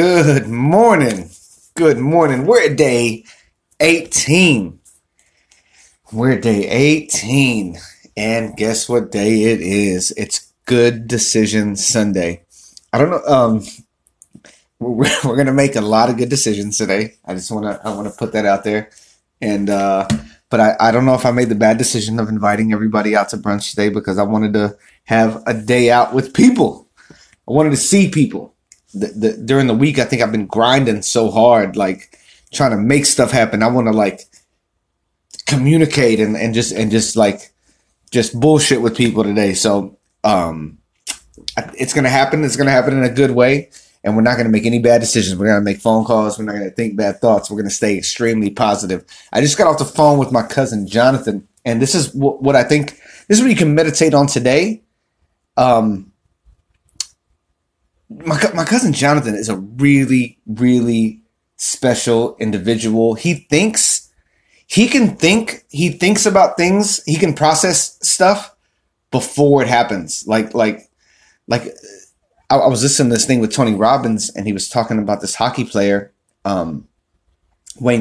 Good morning. Good morning. We're at day 18. We're at day 18. And guess what day it is? It's Good Decision Sunday. I don't know. We're going to make a lot of good decisions today. I want to put that out there. And, but I don't know if I made the bad decision of inviting everybody out to brunch today because I wanted to have a day out with people. I wanted to see people. During the week, I think I've been grinding so hard, like trying to make stuff happen. I want to like communicate and just bullshit with people today. So it's going to happen. It's going to happen in a good way. And we're not going to make any bad decisions. We're going to make phone calls. We're not going to think bad thoughts. We're going to stay extremely positive. I just got off the phone with my cousin, Jonathan. And this is what I think. This is what you can meditate on today. My cousin Jonathan is a really, really special individual. He thinks about things. He can process stuff before it happens. Like I was listening to this thing with Tony Robbins, and he was talking about this hockey player, Wayne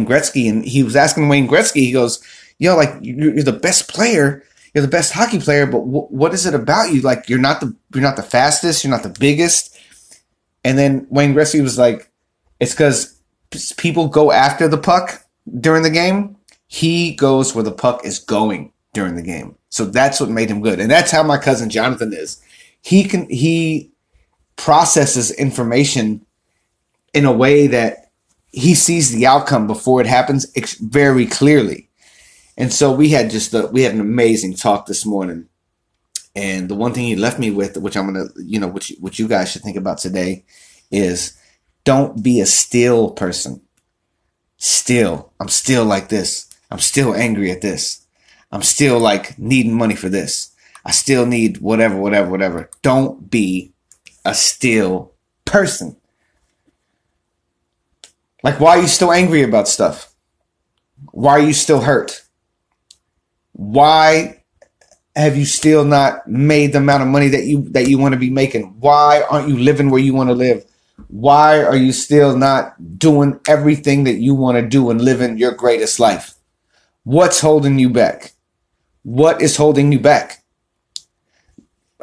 Gretzky. And he was asking Wayne Gretzky, he goes, yo, like, you're the best player. You're the best hockey player, but what is it about you? Like, you're not the fastest. You're not the biggest. And then Wayne Gretzky was like, it's because people go after the puck during the game. He goes where the puck is going during the game. So that's what made him good. And that's how my cousin Jonathan is. He processes information in a way that he sees the outcome before it happens very clearly. And so we had an amazing talk this morning. And the one thing he left me with, which I'm going to, which you guys should think about today, is don't be a still person. Still. I'm still like this. I'm still angry at this. I'm still like needing money for this. I still need whatever. Don't be a still person. Like, why are you still angry about stuff? Why are you still hurt? Why have you still not made the amount of money that you want to be making? Why aren't you living where you want to live? Why are you still not doing everything that you want to do and living your greatest life? What's holding you back? What is holding you back?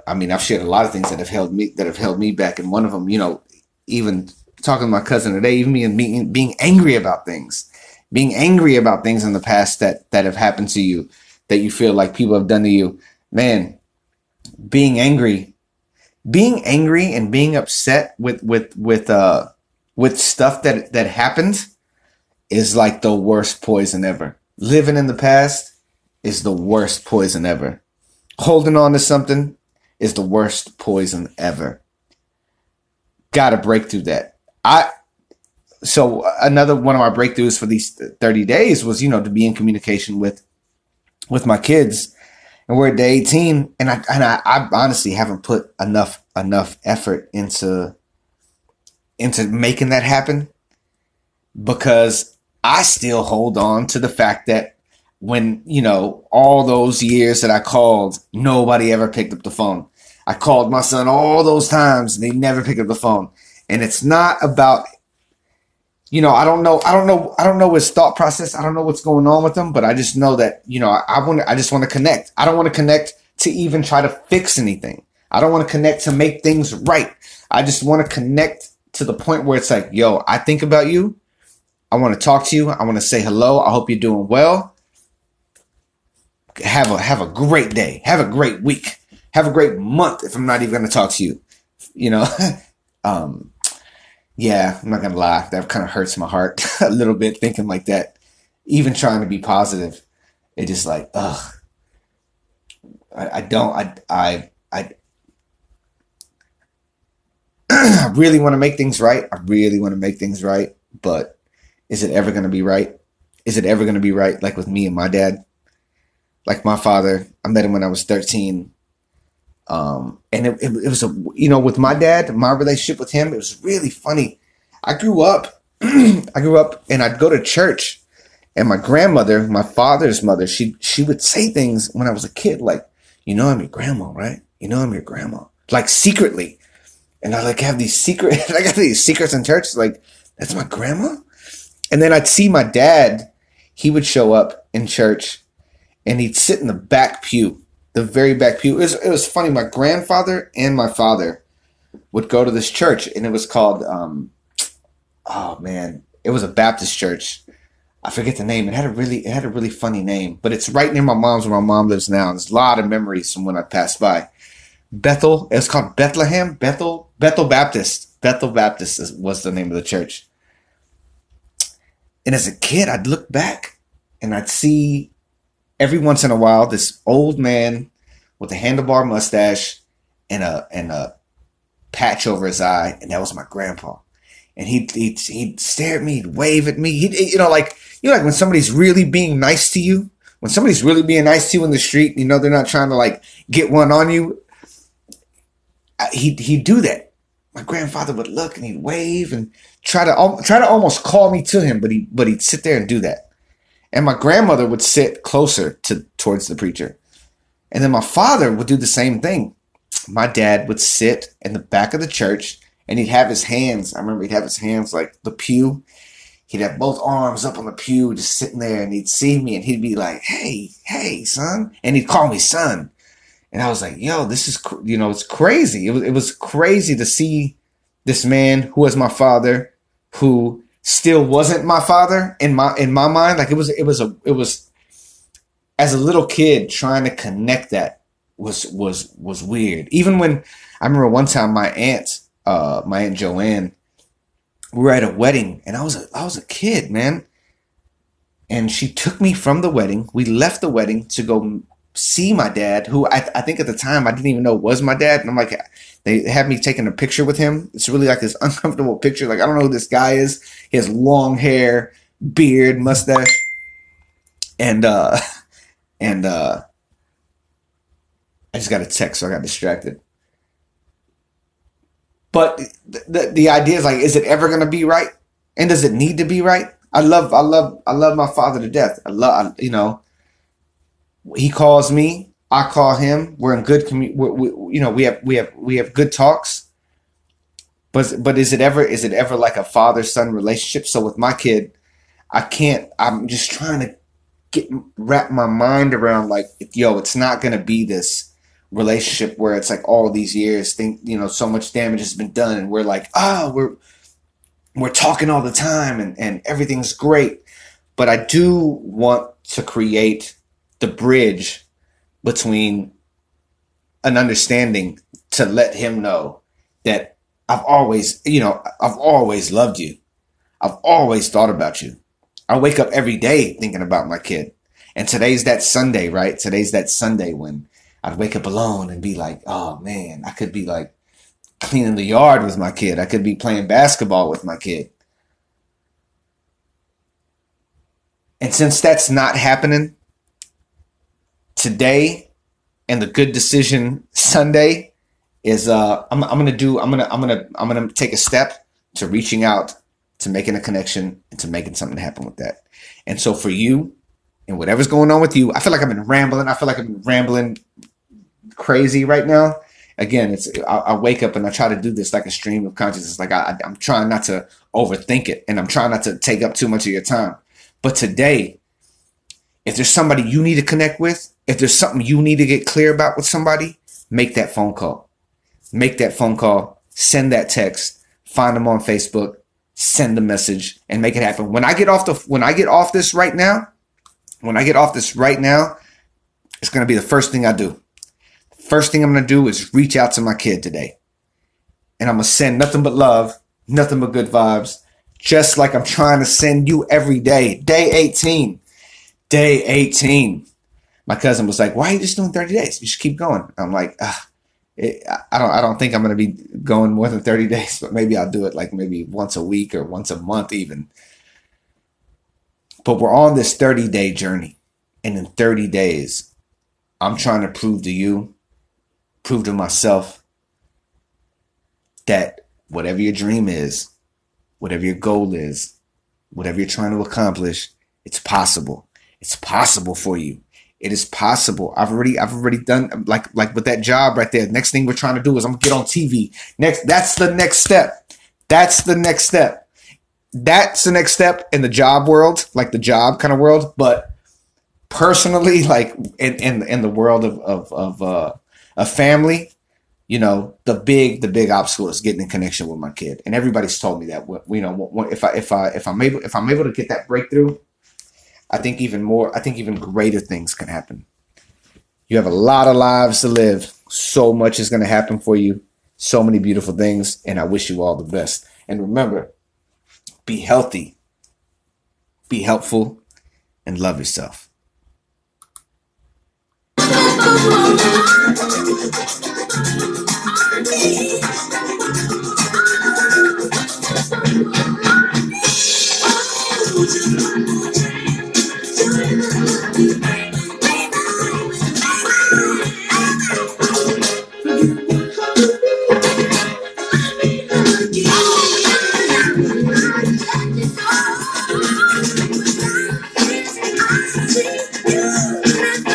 I mean, I've shared a lot of things that have held me back. And one of them, even talking to my cousin today, even being angry about things, in the past that have happened to you, that you feel like people have done to you, man. Being angry and being upset with stuff that happened is like the worst poison ever. Living in the past is the worst poison ever. Holding on to something is the worst poison ever. Gotta break through that. So another one of my breakthroughs for these 30 days was, to be in communication with my kids, and we're at day 18, and I honestly haven't put enough effort into making that happen, because I still hold on to the fact that when, all those years that I called, nobody ever picked up the phone. I called my son all those times and they never picked up the phone. And it's not about, I don't know his thought process. I don't know what's going on with him, but I just know that, I just want to connect. I don't want to connect to even try to fix anything. I don't want to connect to make things right. I just want to connect to the point where it's like, yo, I think about you. I want to talk to you. I want to say hello. I hope you're doing well. Have a great day. Have a great week. Have a great month. If I'm not even going to talk to you, yeah, I'm not going to lie. That kind of hurts my heart a little bit, thinking like that. Even trying to be positive, it just like, ugh. I really want to make things right. But is it ever going to be right? Like with me and my dad, like my father, I met him when I was 13. And it was with my dad, my relationship with him, it was really funny. I grew up and I'd go to church, and my grandmother, my father's mother, she would say things when I was a kid, like, I'm your grandma, right? I'm your grandma, like secretly. And I like have these secrets. I got these secrets in church. Like, that's my grandma. And then I'd see my dad. He would show up in church and he'd sit in the back pew, the very back pew. It was funny. My grandfather and my father would go to this church, and it was called, it was a Baptist church. I forget the name. It had a really funny name, but it's right near my mom's, where my mom lives now. And there's a lot of memories from when I passed by. Bethel. It's called Bethlehem. Bethel Baptist. Bethel Baptist was the name of the church. And as a kid, I'd look back and I'd see every once in a while this old man with a handlebar mustache and a patch over his eye, and that was my grandpa. And he'd stare at me, he'd wave at me. Like when somebody's really being nice to you, in the street, you know, they're not trying to like get one on you. He'd do that. My grandfather would look and he'd wave and try to almost call me to him, but he'd sit there and do that. And my grandmother would sit closer towards the preacher. And then my father would do the same thing. My dad would sit in the back of the church and he'd have his hands. I remember he'd have his hands like the pew. He'd have both arms up on the pew, just sitting there, and he'd see me and he'd be like, hey, son. And he'd call me son. And I was like, yo, this is, it's crazy. It was crazy to see this man who was my father, who still wasn't my father in my mind. Like it was as a little kid trying to connect that was weird. Even when I remember one time my aunt Joanne, we were at a wedding, and I was a kid, man. And she took me from the wedding. We left the wedding to go see my dad, who I think at the time I didn't even know was my dad. And I'm like, they had me taking a picture with him. It's really like this uncomfortable picture. Like, I don't know who this guy is. He has long hair, beard, mustache. And I just got a text, so I got distracted. But the idea is like, is it ever going to be right? And does it need to be right? I love my father to death. He calls me, I call him. We're in good we have good talks. But is it ever like a father-son relationship? So with my kid, I'm just trying to wrap my mind around like, yo, it's not going to be this relationship where it's like all these years so much damage has been done, and we're like, we're talking all the time and everything's great. But I do want to create the bridge between an understanding to let him know that I've always loved you. I've always thought about you. I wake up every day thinking about my kid. And today's that Sunday, right? Today's that Sunday when I'd wake up alone and be like, oh man, I could be like cleaning the yard with my kid. I could be playing basketball with my kid. And since that's not happening, today and the good decision Sunday is I'm gonna take a step to reaching out, to making a connection, and to making something happen with that. And so for you and whatever's going on with you, I feel like I've been rambling. I feel like I've been rambling crazy right now. Again, I wake up and I try to do this like a stream of consciousness. Like I'm trying not to overthink it, and I'm trying not to take up too much of your time. But today, if there's somebody you need to connect with, if there's something you need to get clear about with somebody, make that phone call. Make that phone call. Send that text. Find them on Facebook. Send a message and make it happen. When I get off this right now, it's going to be the first thing I do. First thing I'm going to do is reach out to my kid today. And I'm going to send nothing but love, nothing but good vibes, just like I'm trying to send you every day. Day 18. My cousin was like, "Why are you just doing 30 days? You should keep going." I'm like, I don't think I'm going to be going more than 30 days, but maybe I'll do it like maybe once a week or once a month even. But we're on this 30-day journey. And in 30 days, I'm trying to prove to you, prove to myself that whatever your dream is, whatever your goal is, whatever you're trying to accomplish, it's possible. It's possible for you. It is possible. I've already done like with that job right there. Next thing we're trying to do is I'm gonna get on TV. That's the next step in the job world, like the job kind of world. But personally, like in the world of a family, you know, the big obstacle is getting in connection with my kid. And everybody's told me that, you know, if I'm able to get that breakthrough, I think even greater things can happen. You have a lot of lives to live. So much is going to happen for you. So many beautiful things. And I wish you all the best. And remember, be healthy, be helpful, and love yourself.